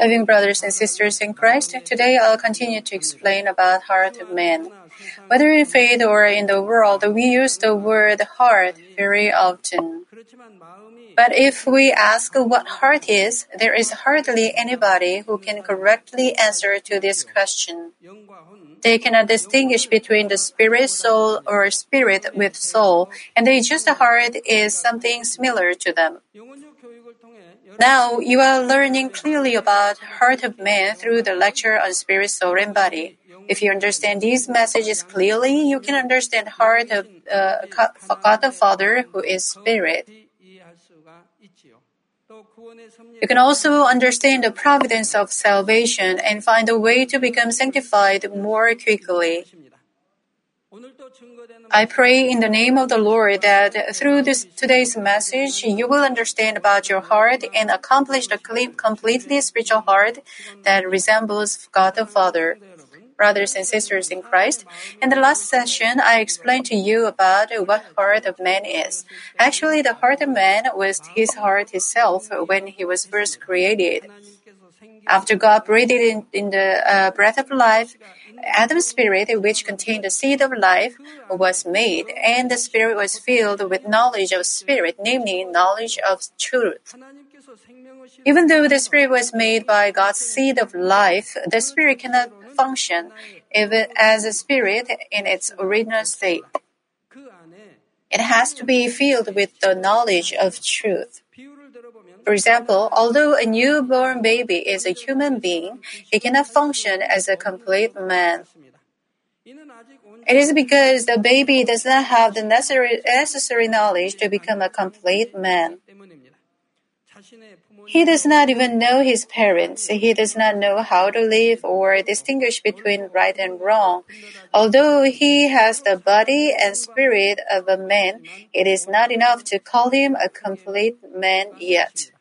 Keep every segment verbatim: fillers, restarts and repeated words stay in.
Loving brothers and sisters in Christ, today I'll continue to explain about heart of man. Whether in faith or in the world, we use the word heart very often. But if we ask what heart is, there is hardly anybody who can correctly answer to this question. They cannot distinguish between the spirit, soul, or spirit with soul, and they just the heart is something similar to them. Now you are learning clearly about heart of man through the lecture on spirit, soul, and body. If you understand these messages clearly, you can understand heart of uh, God the Father, who is spirit. You can also understand the providence of salvation and find a way to become sanctified more quickly. I pray in the name of the Lord that through this today's message, you will understand about your heart and accomplish the completely spiritual heart that resembles God the Father. Brothers and sisters in Christ, in the last session, I explained to you about what heart of man is. Actually, the heart of man was his heart itself when he was first created. After God breathed in, in the uh, breath of life, Adam's spirit, which contained the seed of life, was made, and the spirit was filled with knowledge of spirit, namely knowledge of truth. Even though the spirit was made by God's seed of life, the spirit cannot function as a spirit in its original state. It has to be filled with the knowledge of truth. For example, although a newborn baby is a human being, he cannot function as a complete man. It is because the baby does not have the necessary, necessary knowledge to become a complete man. He does not even know his parents. He does not know how to live or distinguish between right and wrong. Although he has the body and spirit of a man, it is not enough to call him a complete man yet.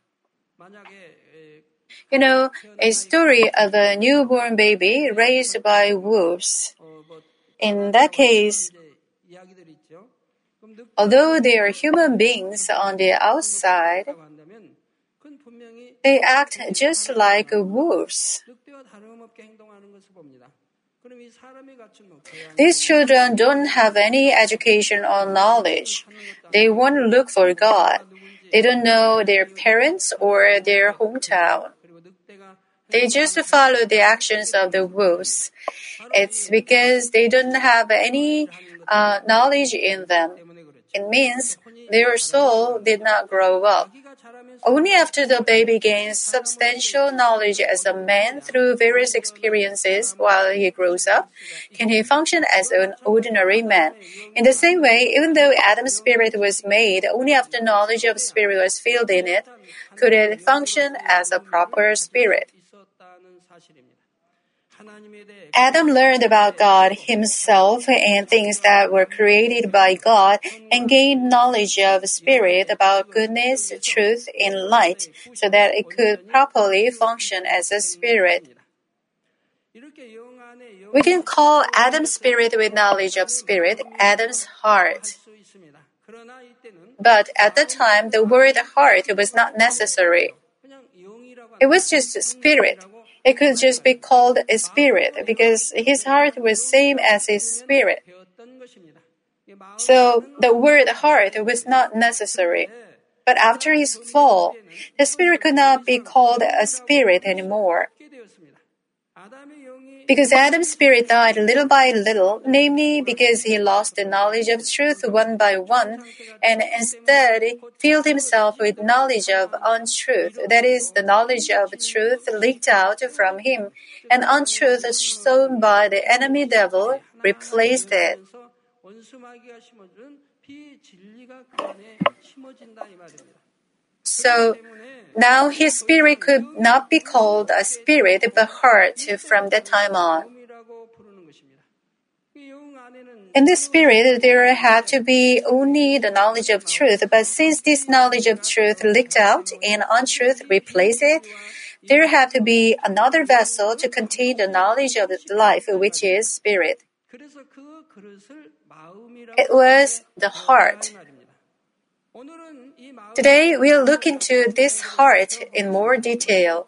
You know, a story of a newborn baby raised by wolves. In that case, although they are human beings on the outside, they act just like wolves. These children don't have any education or knowledge. They won't look for God. They don't know their parents or their hometown. They just follow the actions of the wolves. It's because they don't have any uh, knowledge in them. It means their soul did not grow up. Only after the baby gains substantial knowledge as a man through various experiences while he grows up, can he function as an ordinary man. In the same way, even though Adam's spirit was made, only after knowledge of spirit was filled in it, could it function as a proper spirit. Adam learned about God himself and things that were created by God and gained knowledge of spirit about goodness, truth, and light so that it could properly function as a spirit. We can call Adam's spirit with knowledge of spirit Adam's heart. But at the time, the word heart was not necessary. It was just spirit. It could just be called a spirit because his heart was same as his spirit. So the word heart was not necessary. But after his fall, the spirit could not be called a spirit anymore. Because Adam's spirit died little by little, namely because he lost the knowledge of truth one by one, and instead filled himself with knowledge of untruth, that is, the knowledge of truth leaked out from him, and untruth sown by the enemy devil replaced it. So now his spirit could not be called a spirit but heart from that time on. In the spirit, there had to be only the knowledge of truth, but since this knowledge of truth leaked out and untruth replaced it, there had to be another vessel to contain the knowledge of life, which is spirit. It was the heart. Today, we'll look into this heart in more detail.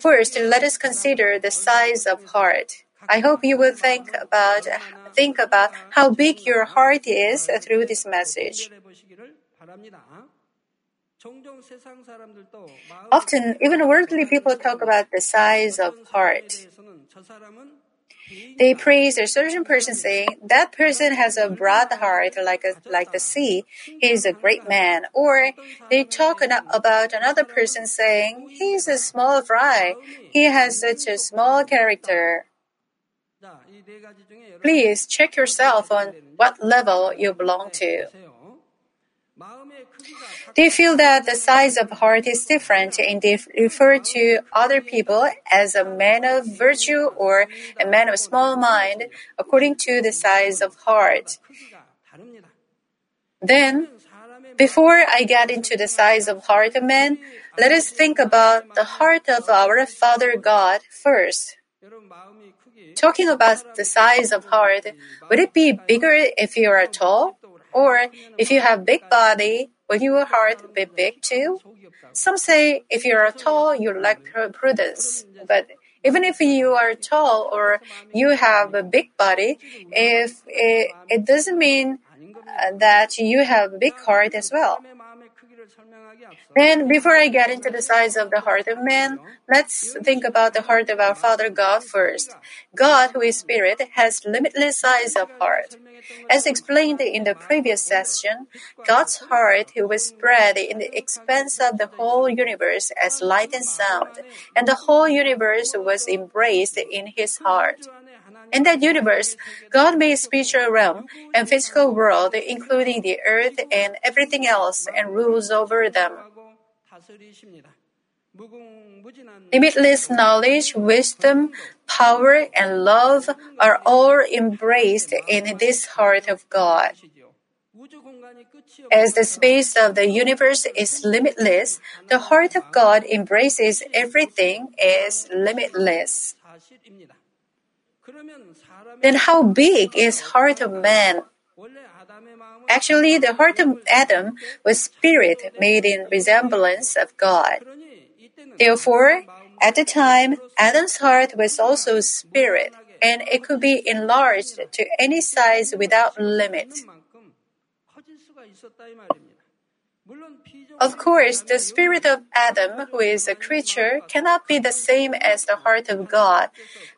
First, let us consider the size of heart. I hope you will think about, think about how big your heart is through this message. Often, even worldly people talk about the size of heart. They praise a certain person saying, that person has a broad heart like, a, like the sea. He is a great man. Or they talk about another person saying, he is a small fry. He has such a small character. Please check yourself on what level you belong to. They feel that the size of heart is different and they refer to other people as a man of virtue or a man of small mind according to the size of heart. Then, before I get into the size of heart of man, let us think about the heart of our Father God first. Talking about the size of heart, would it be bigger if you are tall? Or if you have big body, will your heart be big too? Some say if you are tall, you lack prudence. But even if you are tall or you have a big body, if it, it doesn't mean that you have a big heart as well. Then, before I get into the size of the heart of man, let's think about the heart of our Father God first. God, who is Spirit, has limitless size of heart. As explained in the previous session, God's heart was spread in the expanse of the whole universe as light and sound, and the whole universe was embraced in His heart. In that universe, God made spiritual realm and physical world, including the earth and everything else, and rules over them. Limitless knowledge, wisdom, power, and love are all embraced in this heart of God. As the space of the universe is limitless, the heart of God embraces everything as limitless. Then how big is heart of man? Actually, the heart of Adam was spirit made in resemblance of God. Therefore, at the time, Adam's heart was also spirit, and it could be enlarged to any size without limit. Of course, the spirit of Adam, who is a creature, cannot be the same as the heart of God.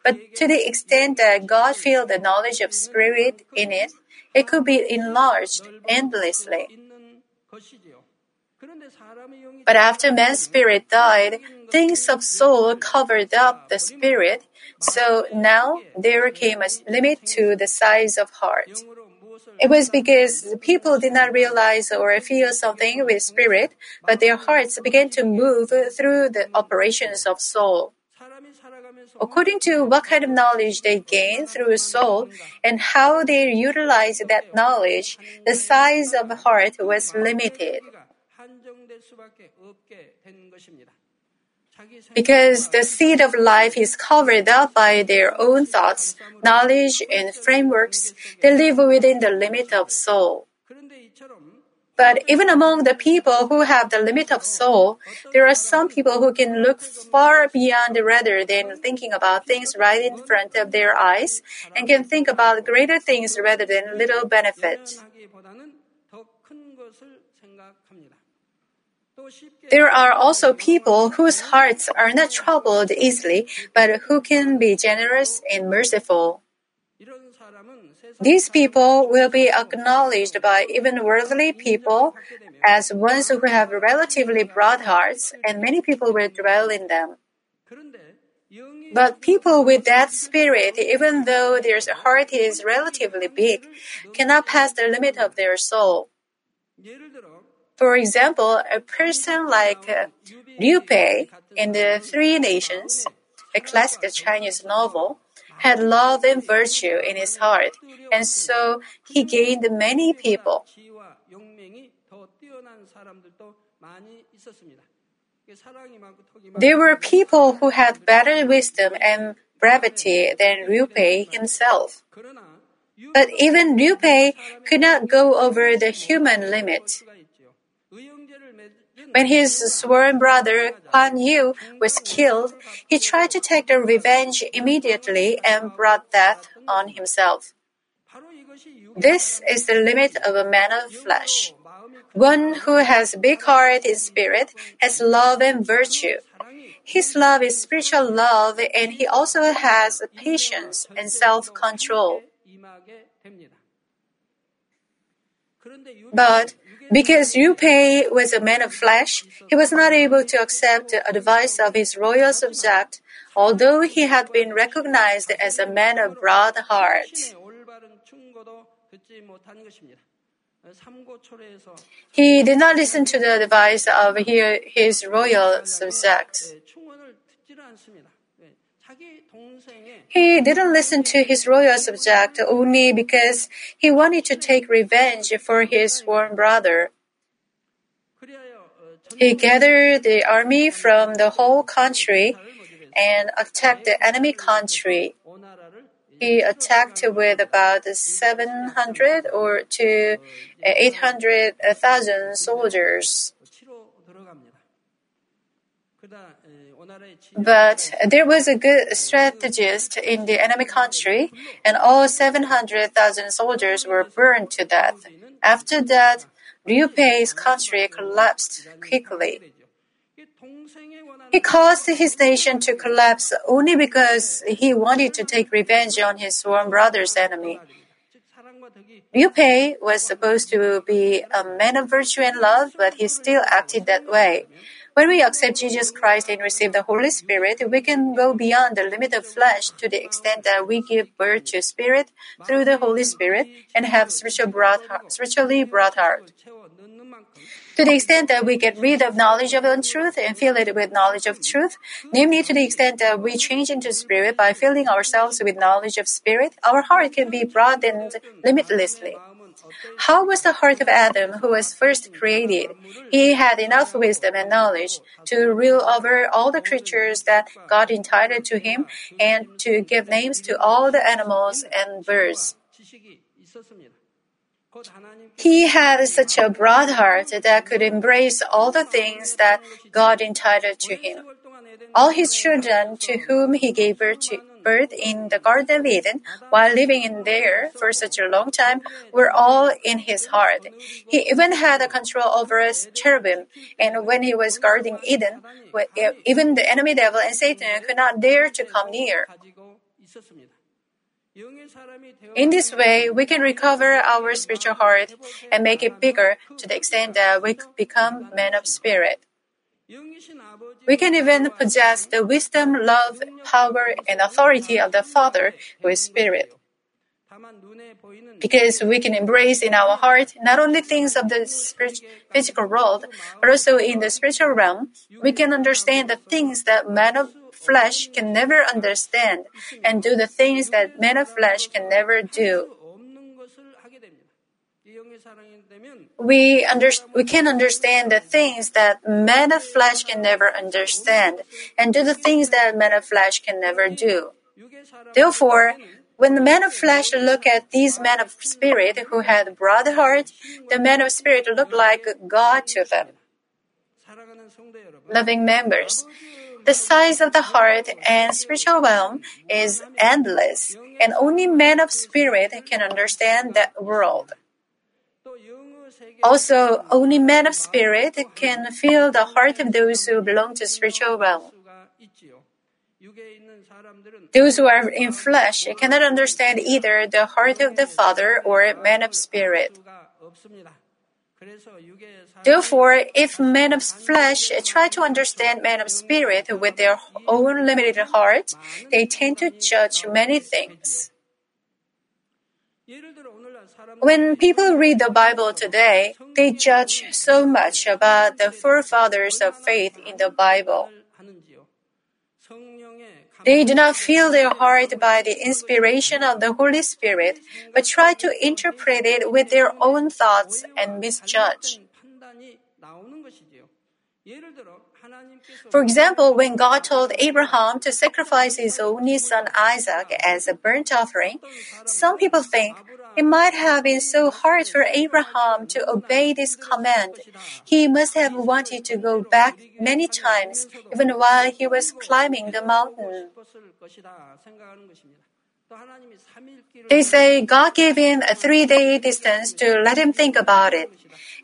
But to the extent that God filled the knowledge of spirit in it, it could be enlarged endlessly. But after man's spirit died, things of soul covered up the spirit, so now there came a limit to the size of heart. It was because people did not realize or feel something with spirit, but their hearts began to move through the operations of soul. According to what kind of knowledge they gain through soul and how they utilize that knowledge, the size of heart was limited. Because the seed of life is covered up by their own thoughts, knowledge, and frameworks, they live within the limit of soul. But even among the people who have the limit of soul, there are some people who can look far beyond rather than thinking about things right in front of their eyes and can think about greater things rather than little benefit. There are also people whose hearts are not troubled easily, but who can be generous and merciful. These people will be acknowledged by even worldly people as ones who have relatively broad hearts, and many people will dwell in them. But people with that spirit, even though their heart is relatively big, cannot pass the limit of their soul. For example, a person like Liu Bei in The Three Nations, a classic Chinese novel, had love and virtue in his heart, and so he gained many people. There were people who had better wisdom and brevity than Liu Bei himself. But even Liu Bei could not go over the human limit. When his sworn brother Guan Yu was killed, he tried to take the revenge immediately and brought death on himself. This is the limit of a man of flesh. One who has big heart in spirit has love and virtue. His love is spiritual love, and he also has patience and self-control. But because Yu Pei was a man of flesh, he was not able to accept the advice of his royal subject, although he had been recognized as a man of broad heart. He did not listen to the advice of his royal subjects. He didn't listen to his royal subject only because he wanted to take revenge for his sworn brother. He gathered the army from the whole country and attacked the enemy country. He attacked with about seven hundred or to eight hundred thousand soldiers. But there was a good strategist in the enemy country, and all seven hundred thousand soldiers were burned to death. After that, Liu Pei's country collapsed quickly. He caused his nation to collapse only because he wanted to take revenge on his sworn brother's enemy. Liu Pei was supposed to be a man of virtue and love, but he still acted that way. When we accept Jesus Christ and receive the Holy Spirit, we can go beyond the limit of flesh to the extent that we give birth to Spirit through the Holy Spirit and have spiritual broad heart, spiritually broad heart. To the extent that we get rid of knowledge of untruth and fill it with knowledge of truth, namely to the extent that we change into Spirit by filling ourselves with knowledge of Spirit, our heart can be broadened limitlessly. How was the heart of Adam, who was first created? He had enough wisdom and knowledge to rule over all the creatures that God entitled to him and to give names to all the animals and birds. He had such a broad heart that could embrace all the things that God entitled to him. All his children to whom he gave birth to birth in the Garden of Eden, while living in there for such a long time, were all in his heart. He even had a control over his cherubim, and when he was guarding Eden, even the enemy devil and Satan could not dare to come near. In this way, we can recover our spiritual heart and make it bigger to the extent that we become men of spirit. We can even possess the wisdom, love, power, and authority of the Father who is Spirit. Because we can embrace in our heart not only things of the physical world, but also in the spiritual realm, we can understand the things that man of flesh can never understand and do the things that man of flesh can never do. We, under, we can understand the things that man of flesh can never understand and do the things that man of flesh can never do. Therefore, when the man of flesh looked at these men of spirit who had a broad heart, the men of spirit looked like God to them. Loving members, the size of the heart and spiritual realm is endless, and only men of spirit can understand that world. Also, only men of spirit can feel the heart of those who belong to spiritual realm. Those who are in flesh cannot understand either the heart of the Father or man of spirit. Therefore, if men of flesh try to understand men of spirit with their own limited heart, they tend to judge many things. When people read the Bible today, they judge so much about the forefathers of faith in the Bible. They do not fill their heart by the inspiration of the Holy Spirit, but try to interpret it with their own thoughts and misjudge. For example, when God told Abraham to sacrifice his only son Isaac as a burnt offering, some people think it might have been so hard for Abraham to obey this command. He must have wanted to go back many times, even while he was climbing the mountain. They say God gave him a three-day distance to let him think about it.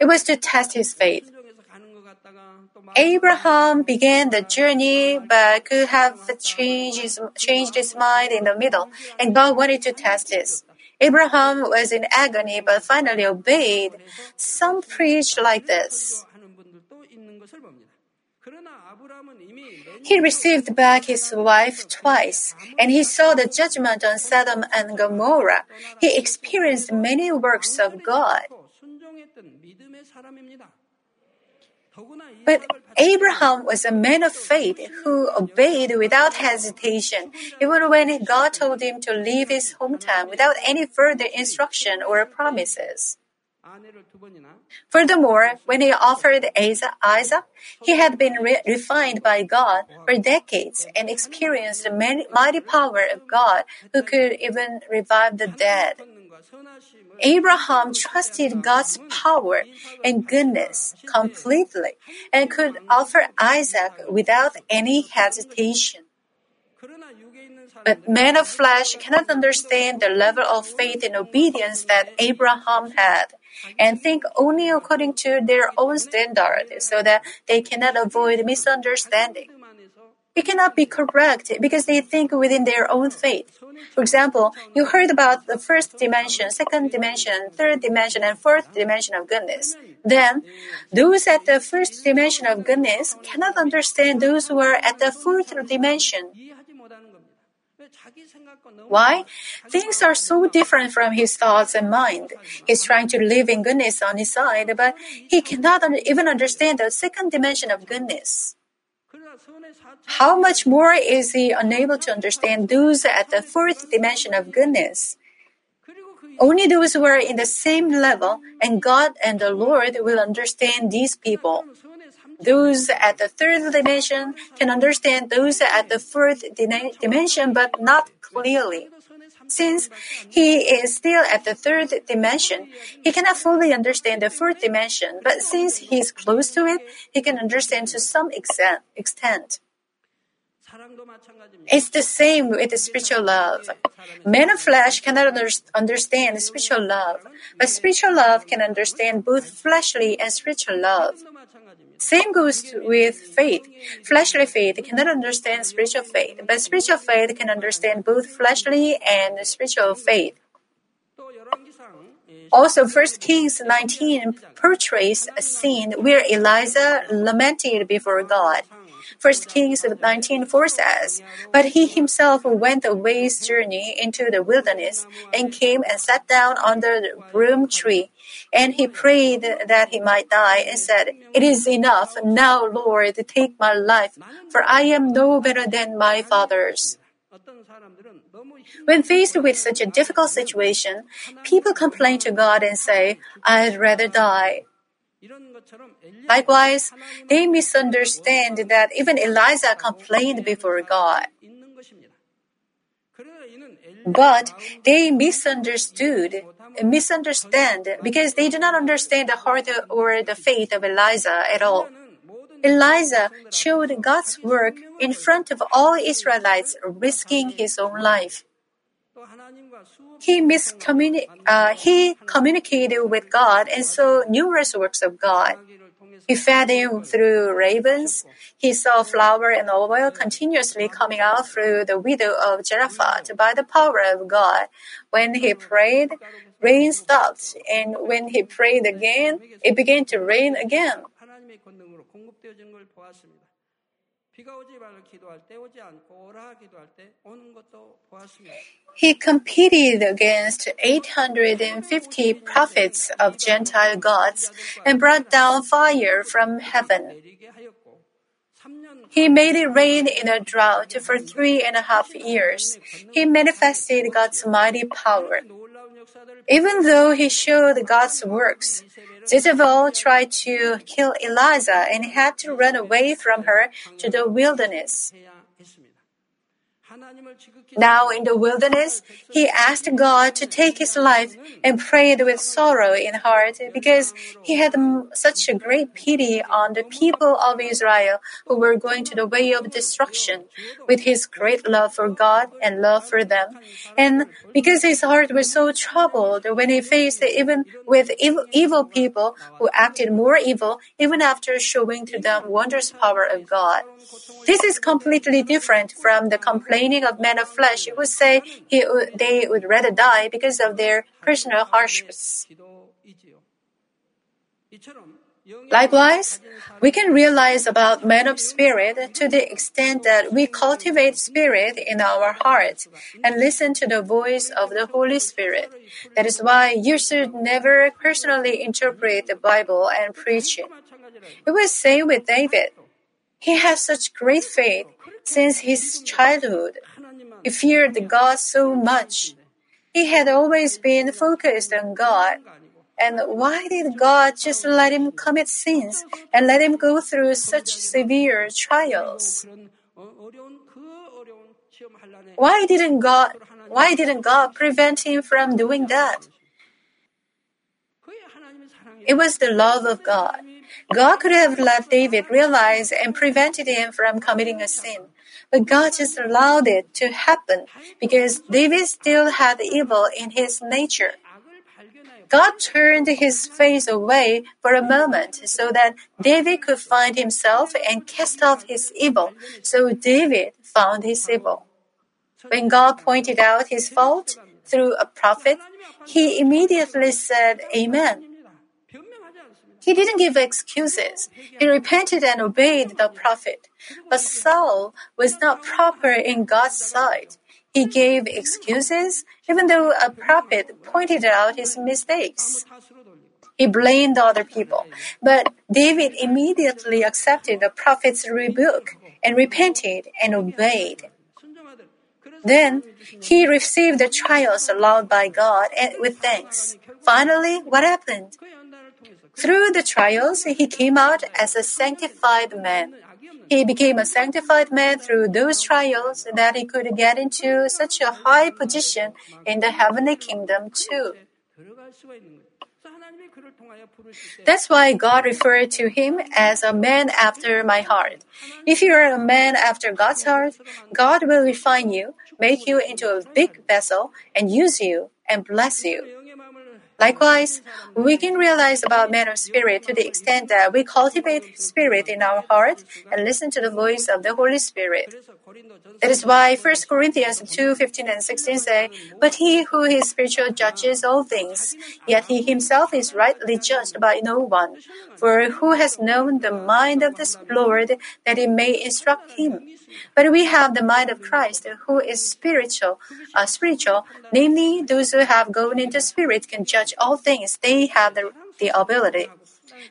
It was to test his faith. Abraham began the journey but could have changed his, changed his mind in the middle, and God wanted to test this. Abraham was in agony but finally obeyed. Some preach like this. He received back his wife twice, and he saw the judgment on Sodom and Gomorrah. He experienced many works of God. But Abraham was a man of faith who obeyed without hesitation, even when God told him to leave his hometown without any further instruction or promises. Furthermore, when he offered Isaac, he had been re- refined by God for decades and experienced the mighty power of God who could even revive the dead. Abraham trusted God's power and goodness completely and could offer Isaac without any hesitation. But men of flesh cannot understand the level of faith and obedience that Abraham had, and think only according to their own standard so that they cannot avoid misunderstanding. It cannot be correct because they think within their own faith. For example, you heard about the first dimension, second dimension, third dimension, and fourth dimension of goodness. Then, those at the first dimension of goodness cannot understand those who are at the fourth dimension. Why? Things are so different from his thoughts and mind. He's trying to live in goodness on his side, but he cannot even understand the second dimension of goodness. How much more is he unable to understand those at the fourth dimension of goodness? Only those who are in the same level, and God and the Lord will understand these people. Those at the third dimension can understand those at the fourth di- dimension, but not clearly. Since he is still at the third dimension, he cannot fully understand the fourth dimension, but since he is close to it, he can understand to some extent. It's the same with spiritual love. Men of flesh cannot understand spiritual love, but spiritual love can understand both fleshly and spiritual love. Same goes with faith. Fleshly faith cannot understand spiritual faith, but spiritual faith can understand both fleshly and spiritual faith. Also, First Kings nineteen portrays a scene where Elijah lamented before God. First Kings nineteen four says, "But he himself went a ways journey into the wilderness and came and sat down under the broom tree. And he prayed that he might die and said, 'It is enough. Now, Lord, take my life, for I am no better than my fathers.'" When faced with such a difficult situation, people complain to God and say, "I'd rather die." Likewise, they misunderstand that even Elijah complained before God. But they misunderstood, misunderstand because they do not understand the heart or the faith of Elijah at all. Elijah showed God's work in front of all Israelites, risking his own life. He, miscommuni- uh, he communicated with God and saw numerous works of God. He fed him through ravens. He saw flour and oil continuously coming out through the widow of Zarephath by the power of God. When he prayed, rain stopped, and when he prayed again, it began to rain again. He competed against eight hundred fifty prophets of Gentile gods and brought down fire from heaven. He made it rain in a drought for three and a half years. He manifested God's mighty power. Even though he showed God's works, Jezebel tried to kill Eliza and had to run away from her to the wilderness. Now in the wilderness, he asked God to take his life and prayed with sorrow in heart because he had such a great pity on the people of Israel who were going to the way of destruction with his great love for God and love for them. And because his heart was so troubled when he faced even with evil people who acted more evil even after showing to them wondrous power of God. This is completely different from the complaint of men of flesh who would say he, they would rather die because of their personal hardships. Likewise, we can realize about men of spirit to the extent that we cultivate spirit in our hearts and listen to the voice of the Holy Spirit. That is why you should never personally interpret the Bible and preach it. It was same with David. He had such great faith. Since his childhood, he feared God so much. He had always been focused on God. And why did God just let him commit sins and let him go through such severe trials? Why didn't God, why didn't God prevent him from doing that? It was the love of God. God could have let David realize and prevented him from committing a sin. But God just allowed it to happen because David still had evil in his nature. God turned his face away for a moment so that David could find himself and cast off his evil. So David found his evil. When God pointed out his fault through a prophet, he immediately said, Amen. He didn't give excuses. He repented and obeyed the prophet. But Saul was not proper in God's sight. He gave excuses, even though a prophet pointed out his mistakes. He blamed other people. But David immediately accepted the prophet's rebuke and repented and obeyed. Then he received the trials allowed by God and with thanks. Finally, what happened? Through the trials, he came out as a sanctified man. He became a sanctified man through those trials that he could get into such a high position in the heavenly kingdom too. That's why God referred to him as a man after my heart. If you are a man after God's heart, God will refine you, make you into a big vessel, and use you and bless you. Likewise, we can realize about men of spirit to the extent that we cultivate spirit in our heart and listen to the voice of the Holy Spirit. That is why First Corinthians two fifteen and sixteen say, But he who is spiritual judges all things, yet he himself is rightly judged by no one. For who has known the mind of this Lord that he may instruct him? But we have the mind of Christ, who is spiritual, uh, spiritual. Namely, those who have gone into spirit can judge all things. They have the, the ability.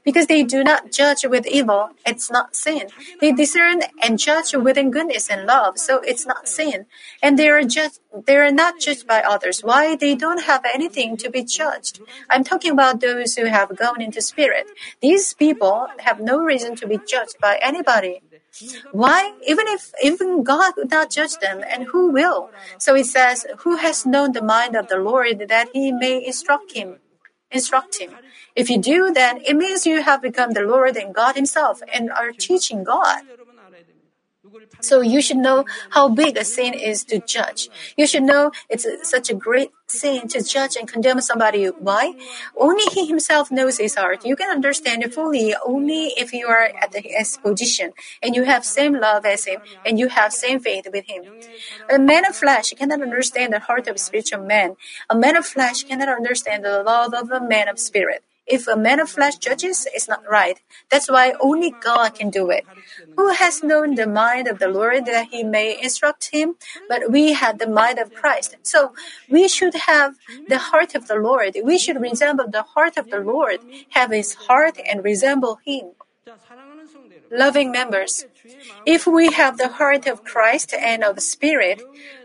Because they do not judge with evil, it's not sin. They discern and judge within goodness and love, so it's not sin. And they are just, they are not judged by others. Why? They don't have anything to be judged. I'm talking about those who have gone into spirit. These people have no reason to be judged by anybody. Why? Even if even God would not judge them, and who will? So it says, who has known the mind of the Lord that he may instruct him? Instruct him. If you do, then it means you have become the Lord and God himself and are teaching God. So you should know how big a sin is to judge. You should know it's a, such a great sin to judge and condemn somebody. Why? Only he himself knows his heart. You can understand it fully only if you are at his position and you have same love as him and you have same faith with him. A man of flesh cannot understand the heart of spiritual man. A man of flesh cannot understand the love of a man of spirit. If a man of flesh judges, it's not right. That's why only God can do it. Who has known the mind of the Lord that he may instruct him? But we have the mind of Christ. So we should have the heart of the Lord. We should resemble the heart of the Lord, have his heart and resemble him. loving members. If we have the heart of Christ and of the Spirit,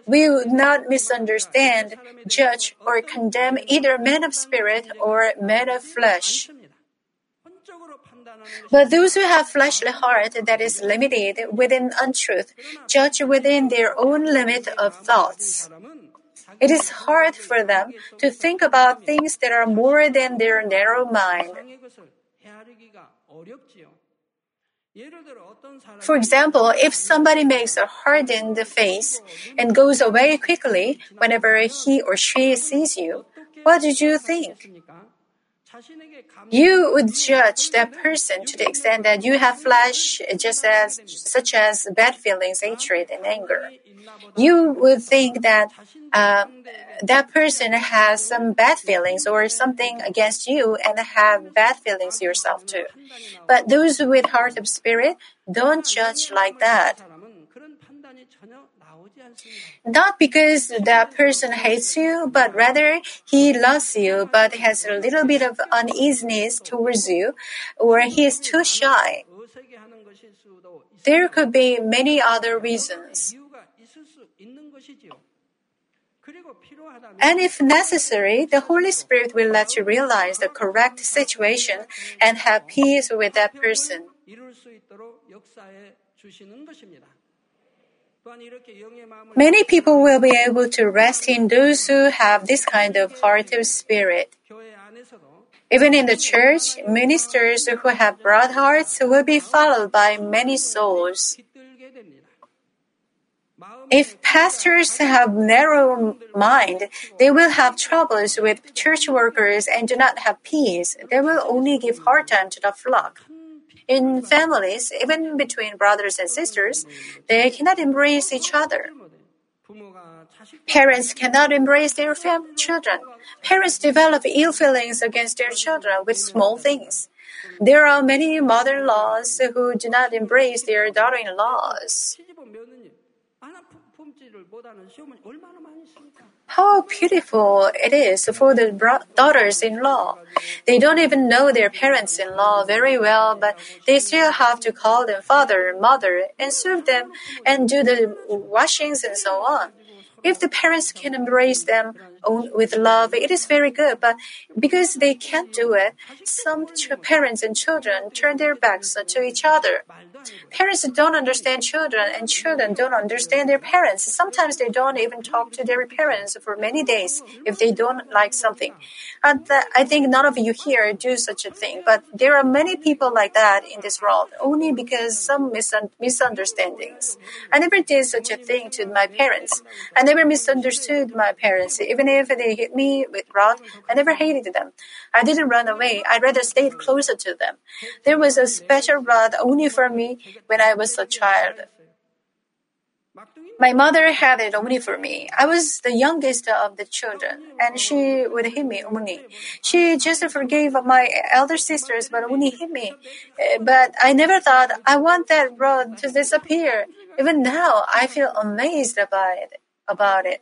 we would not misunderstand, judge, or condemn either man of spirit or man of flesh. But those who have fleshly heart that is limited within untruth judge within their own limit of thoughts. It is hard for them to think about things that are more than their narrow mind. For example, if somebody makes a hardened face and goes away quickly whenever he or she sees you, what did you think? You would judge that person to the extent that you have flesh, just as such as bad feelings, hatred, and anger. You would think that uh, that person has some bad feelings or something against you and have bad feelings yourself too. But those with heart of spirit don't judge like that. Not because that person hates you, but rather he loves you, but has a little bit of uneasiness towards you, or he is too shy. There could be many other reasons. And if necessary, the Holy Spirit will let you realize the correct situation and have peace with that person. Many people will be able to rest in those who have this kind of heart of spirit. Even in the church, ministers who have broad hearts will be followed by many souls. If pastors have narrow mind, they will have troubles with church workers and do not have peace. They will only give hard time to the flock. In families, even between brothers and sisters, they cannot embrace each other. Parents cannot embrace their fam- children. Parents develop ill feelings against their children with small things. There are many mother-in-laws who do not embrace their daughter-in-laws. How beautiful it is for the daughters-in-law. They don't even know their parents-in-law very well, but they still have to call them father and mother and serve them and do the washings and so on. If the parents can embrace them with love, it is very good, but because they can't do it, some parents and children turn their backs to each other. Parents don't understand children, and children don't understand their parents. Sometimes they don't even talk to their parents for many days if they don't like something. And I think none of you here do such a thing, but there are many people like that in this world, only because some misunderstandings. I never did such a thing to my parents. I never misunderstood my parents. Even if they hit me with rod, I never hated them. I didn't run away. I rather stayed closer to them. There was a special rod only for me when I was a child. My mother had it only for me. I was the youngest of the children, and she would hit me only. She just forgave my elder sisters, but only hit me. But I never thought, I want that rod to disappear. Even now, I feel amazed by it. about it.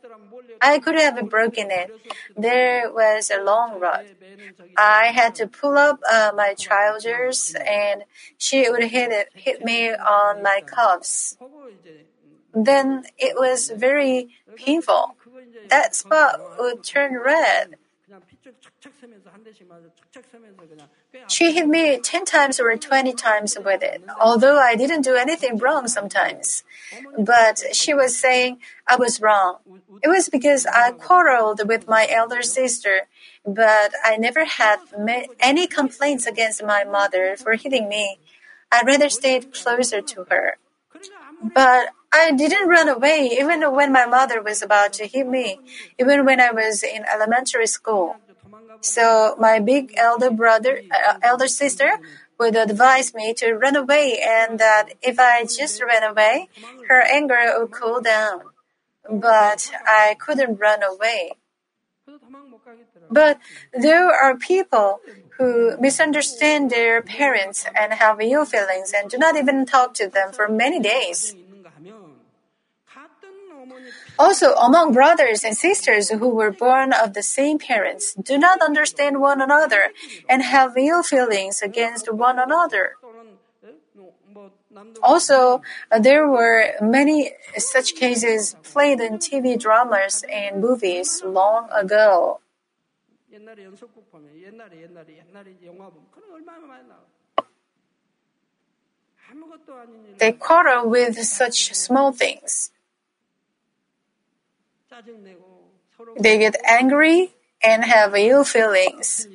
I could have broken it. There was a long rod. I had to pull up uh, my trousers and she would hit, it, hit me on my cuffs. Then it was very painful. That spot would turn red. She hit me ten times or twenty times with it, although I didn't do anything wrong sometimes. But she was saying I was wrong. It was because I quarreled with my elder sister, but I never had any complaints against my mother for hitting me. I rather stayed closer to her. But I didn't run away even when my mother was about to hit me, even when I was in elementary school. So my big elder brother, uh, elder sister would advise me to run away, and that if I just ran away, her anger would cool down. But I couldn't run away. But there are people who misunderstand their parents and have ill feelings and do not even talk to them for many days. Also, among brothers and sisters who were born of the same parents, do not understand one another and have ill feelings against one another. Also, there were many such cases played in T V dramas and movies long ago. They quarrel with such small things. They get angry and have ill feelings.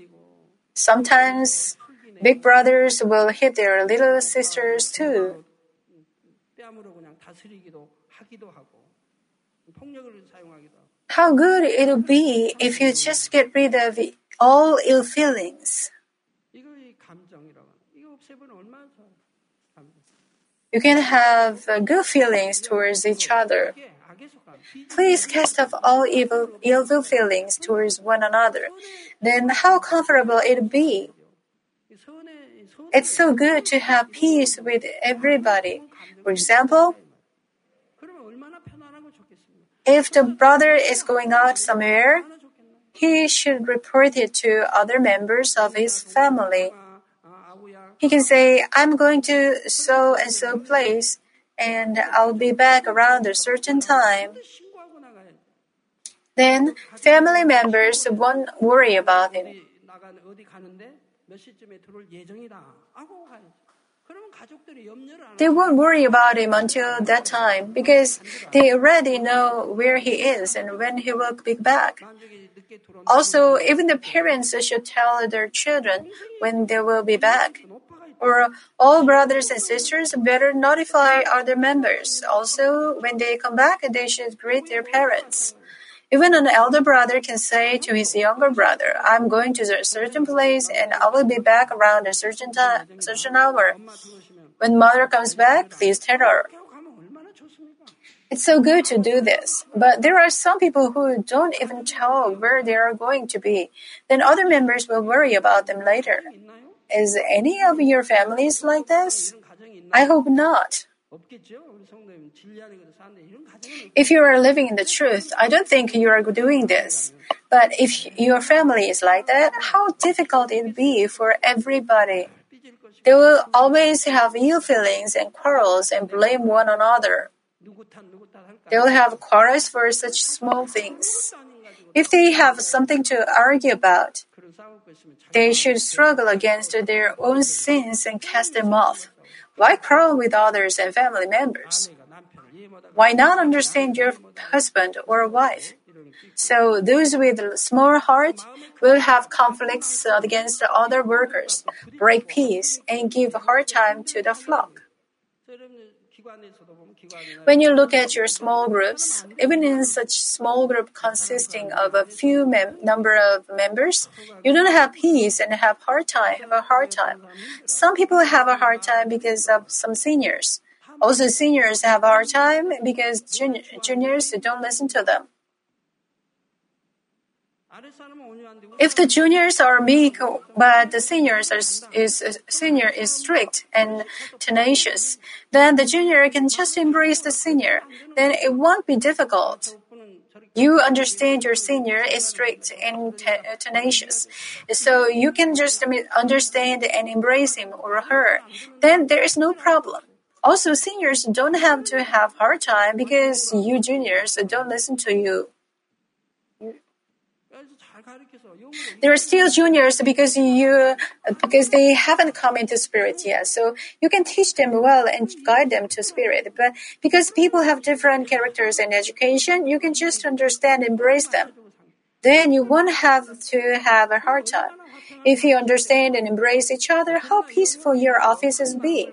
Sometimes big brothers will hit their little sisters too. How good it'll be if you just get rid of all ill feelings. You can have good feelings towards each other. Please cast off all evil, evil feelings towards one another. Then how comfortable it'll be. It's so good to have peace with everybody. For example, if the brother is going out somewhere, he should report it to other members of his family. He can say, I'm going to so-and-so place, and I'll be back around a certain time. Then family members won't worry about him. They won't worry about him until that time because they already know where he is and when he will be back. Also, even the parents should tell their children when they will be back. Or all brothers and sisters better notify other members. Also, when they come back, they should greet their parents. Even an elder brother can say to his younger brother, I'm going to a certain place and I will be back around a certain time, certain hour. When mother comes back, please tell her. It's so good to do this, but there are some people who don't even tell where they are going to be. Then other members will worry about them later. Is any of your families like this? I hope not. If you are living in the truth, I don't think you are doing this. But if your family is like that, how difficult it would be for everybody. They will always have ill feelings and quarrels and blame one another. They will have quarrels for such small things. If they have something to argue about, they should struggle against their own sins and cast them off. Why quarrel with others and family members? Why not understand your husband or wife? So those with a small heart will have conflicts against the other workers, break peace, and give hard time to the flock. When you look at your small groups, even in such small group consisting of a few mem- number of members, you don't have peace and have hard time. Have a hard time. Some people have a hard time because of some seniors. Also, seniors have a hard time because jun- juniors don't listen to them. If the juniors are meek, but the seniors are, is senior is strict and tenacious, then the junior can just embrace the senior. Then it won't be difficult. You understand your senior is strict and te- tenacious, so you can just understand and embrace him or her. Then there is no problem. Also, seniors don't have to have hard time because you juniors don't listen to you. There are still juniors because you because they haven't come into spirit yet. So you can teach them well and guide them to spirit. But because people have different characters and education, you can just understand and embrace them. Then you won't have to have a hard time. If you understand and embrace each other, how peaceful your offices be.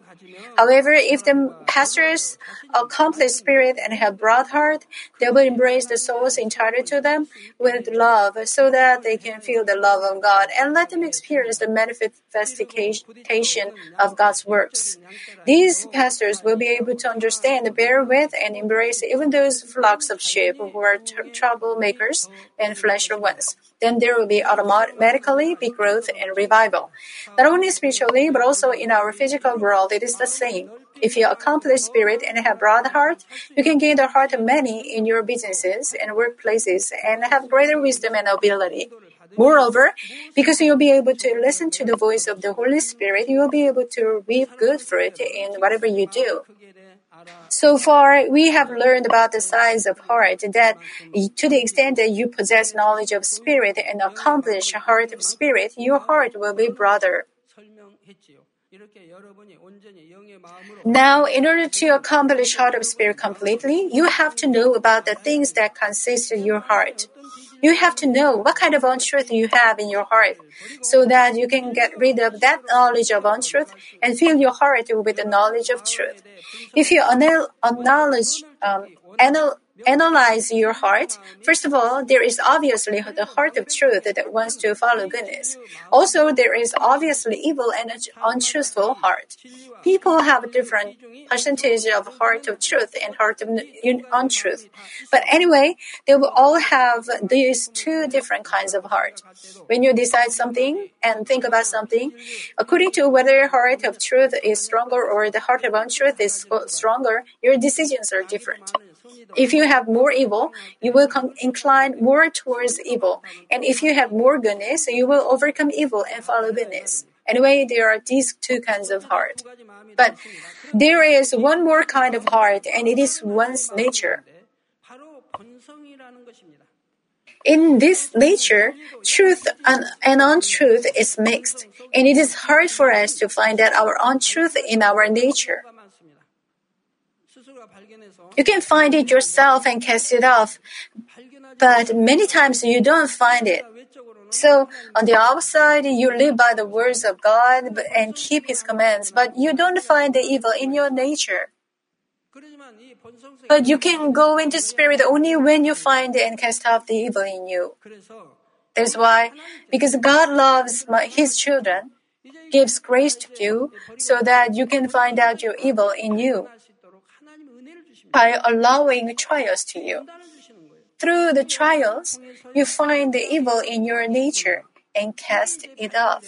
However, if the pastors are complete spirit and have broad heart, they will embrace the souls entitled to them with love so that they can feel the love of God and let them experience the manifestation of God's works. These pastors will be able to understand, bear with, and embrace even those flocks of sheep who are tr- troublemakers and fleshly ones. Then there will be automatically big growth and revival. Not only spiritually, but also in our physical world, it is the same. If you accomplish spirit and have broad heart, you can gain the heart of many in your businesses and workplaces and have greater wisdom and ability. Moreover, because you'll be able to listen to the voice of the Holy Spirit, you'll be able to reap good fruit in whatever you do. So far, we have learned about the size of heart, that to the extent that you possess knowledge of spirit and accomplish heart of spirit, your heart will be broader. Now, in order to accomplish heart of spirit completely, you have to know about the things that consist of your heart. You have to know what kind of untruth you have in your heart, so that you can get rid of that knowledge of untruth and fill your heart with the knowledge of truth. If you anal- acknowledge, um, anal- analyze your heart, first of all, there is obviously the heart of truth that wants to follow goodness. Also, there is obviously evil and untruthful heart. People have different percentage of heart of truth and heart of untruth. But anyway, they will all have these two different kinds of heart. When you decide something and think about something, according to whether your heart of truth is stronger or the heart of untruth is stronger, your decisions are different. If you have more evil, you will incline more towards evil. And if you have more goodness, you will overcome evil and follow goodness. Anyway, there are these two kinds of heart. But there is one more kind of heart, and it is one's nature. In this nature, truth and untruth is mixed, and it is hard for us to find out our untruth in our nature. You can find it yourself and cast it off, but many times you don't find it. So, on the outside, you live by the words of God and keep His commands, but you don't find the evil in your nature. But you can go into spirit only when you find and cast off the evil in you. That's why, because God loves His children, gives grace to you, so that you can find out your evil in you, by allowing trials to you. Through the trials, you find the evil in your nature and cast it off.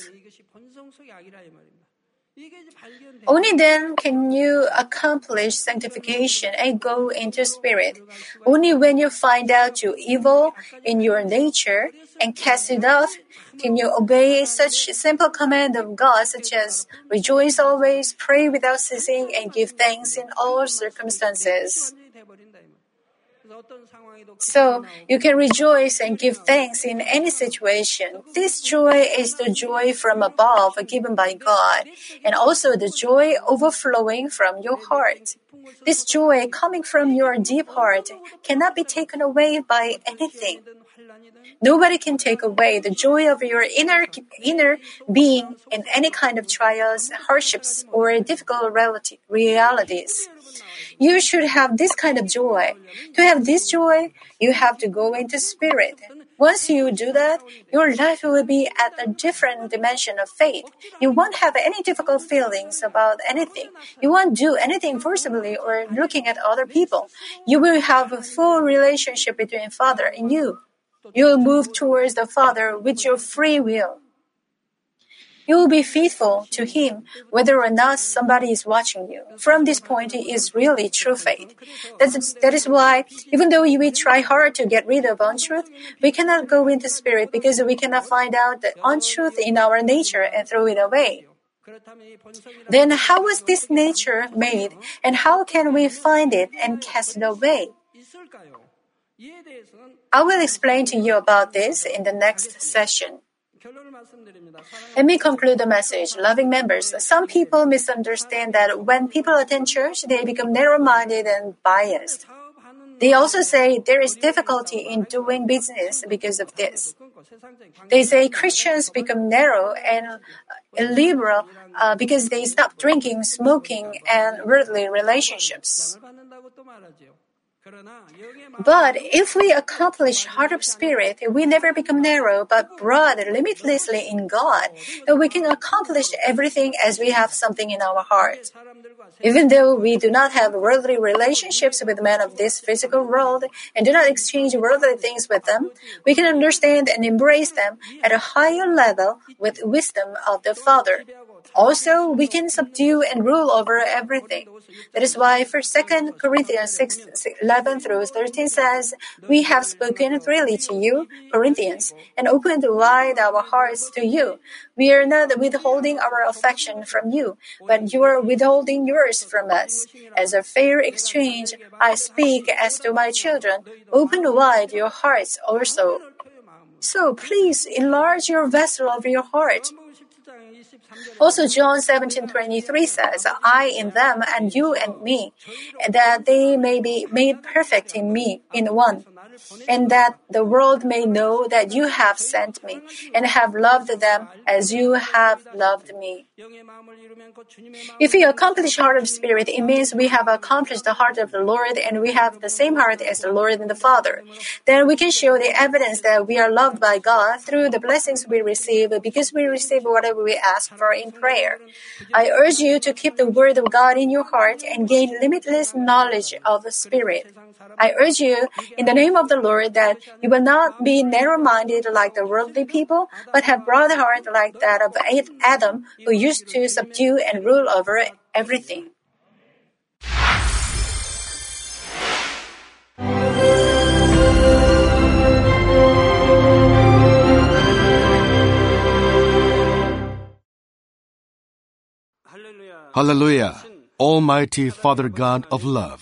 Only then can you accomplish sanctification and go into spirit. Only when you find out your evil in your nature and cast it off, can you obey such simple command of God, such as rejoice always, pray without ceasing, and give thanks in all circumstances. So, you can rejoice and give thanks in any situation. This joy is the joy from above given by God, and also the joy overflowing from your heart. This joy coming from your deep heart cannot be taken away by anything. Nobody can take away the joy of your inner inner being in any kind of trials, hardships, or difficult reality, realities. You should have this kind of joy. To have this joy, you have to go into spirit. Once you do that, your life will be at a different dimension of faith. You won't have any difficult feelings about anything. You won't do anything forcibly or looking at other people. You will have a full relationship between Father and you. You'll move towards the Father with your free will. You will be faithful to Him, whether or not somebody is watching you. From this point, it is really true faith. That's, that is why, even though we try hard to get rid of untruth, we cannot go into spirit because we cannot find out the untruth in our nature and throw it away. Then how was this nature made, and how can we find it and cast it away? I will explain to you about this in the next session. Let me conclude the message. Loving members, some people misunderstand that when people attend church, they become narrow-minded and biased. They also say there is difficulty in doing business because of this. They say Christians become narrow and illiberal uh, because they stop drinking, smoking, and worldly relationships. But if we accomplish heart of spirit, we never become narrow, but broad, limitlessly in God. And we can accomplish everything as we have something in our heart. Even though we do not have worldly relationships with men of this physical world and do not exchange worldly things with them, we can understand and embrace them at a higher level with wisdom of the Father. Also, we can subdue and rule over everything. That is why for Second Corinthians six, eleven through thirteen says, "We have spoken freely to you, Corinthians, and opened wide our hearts to you. We are not withholding our affection from you, but you are withholding yours from us. As a fair exchange, I speak as to my children. Open wide your hearts also. So please enlarge your vessel of your heart." Also, John seventeen twenty-three says, "I in them and you and me, that they may be made perfect in me, in one, and that the world may know that you have sent me and have loved them as you have loved me." If we accomplish heart of spirit, it means we have accomplished the heart of the Lord and we have the same heart as the Lord and the Father. Then we can show the evidence that we are loved by God through the blessings we receive because we receive whatever we ask for in prayer. I urge you to keep the Word of God in your heart and gain limitless knowledge of the Spirit. I urge you, in the name of the Lord, that you will not be narrow-minded like the worldly people, but have broad heart like that of Adam, who used to subdue and rule over everything. Hallelujah! Almighty Father God of love,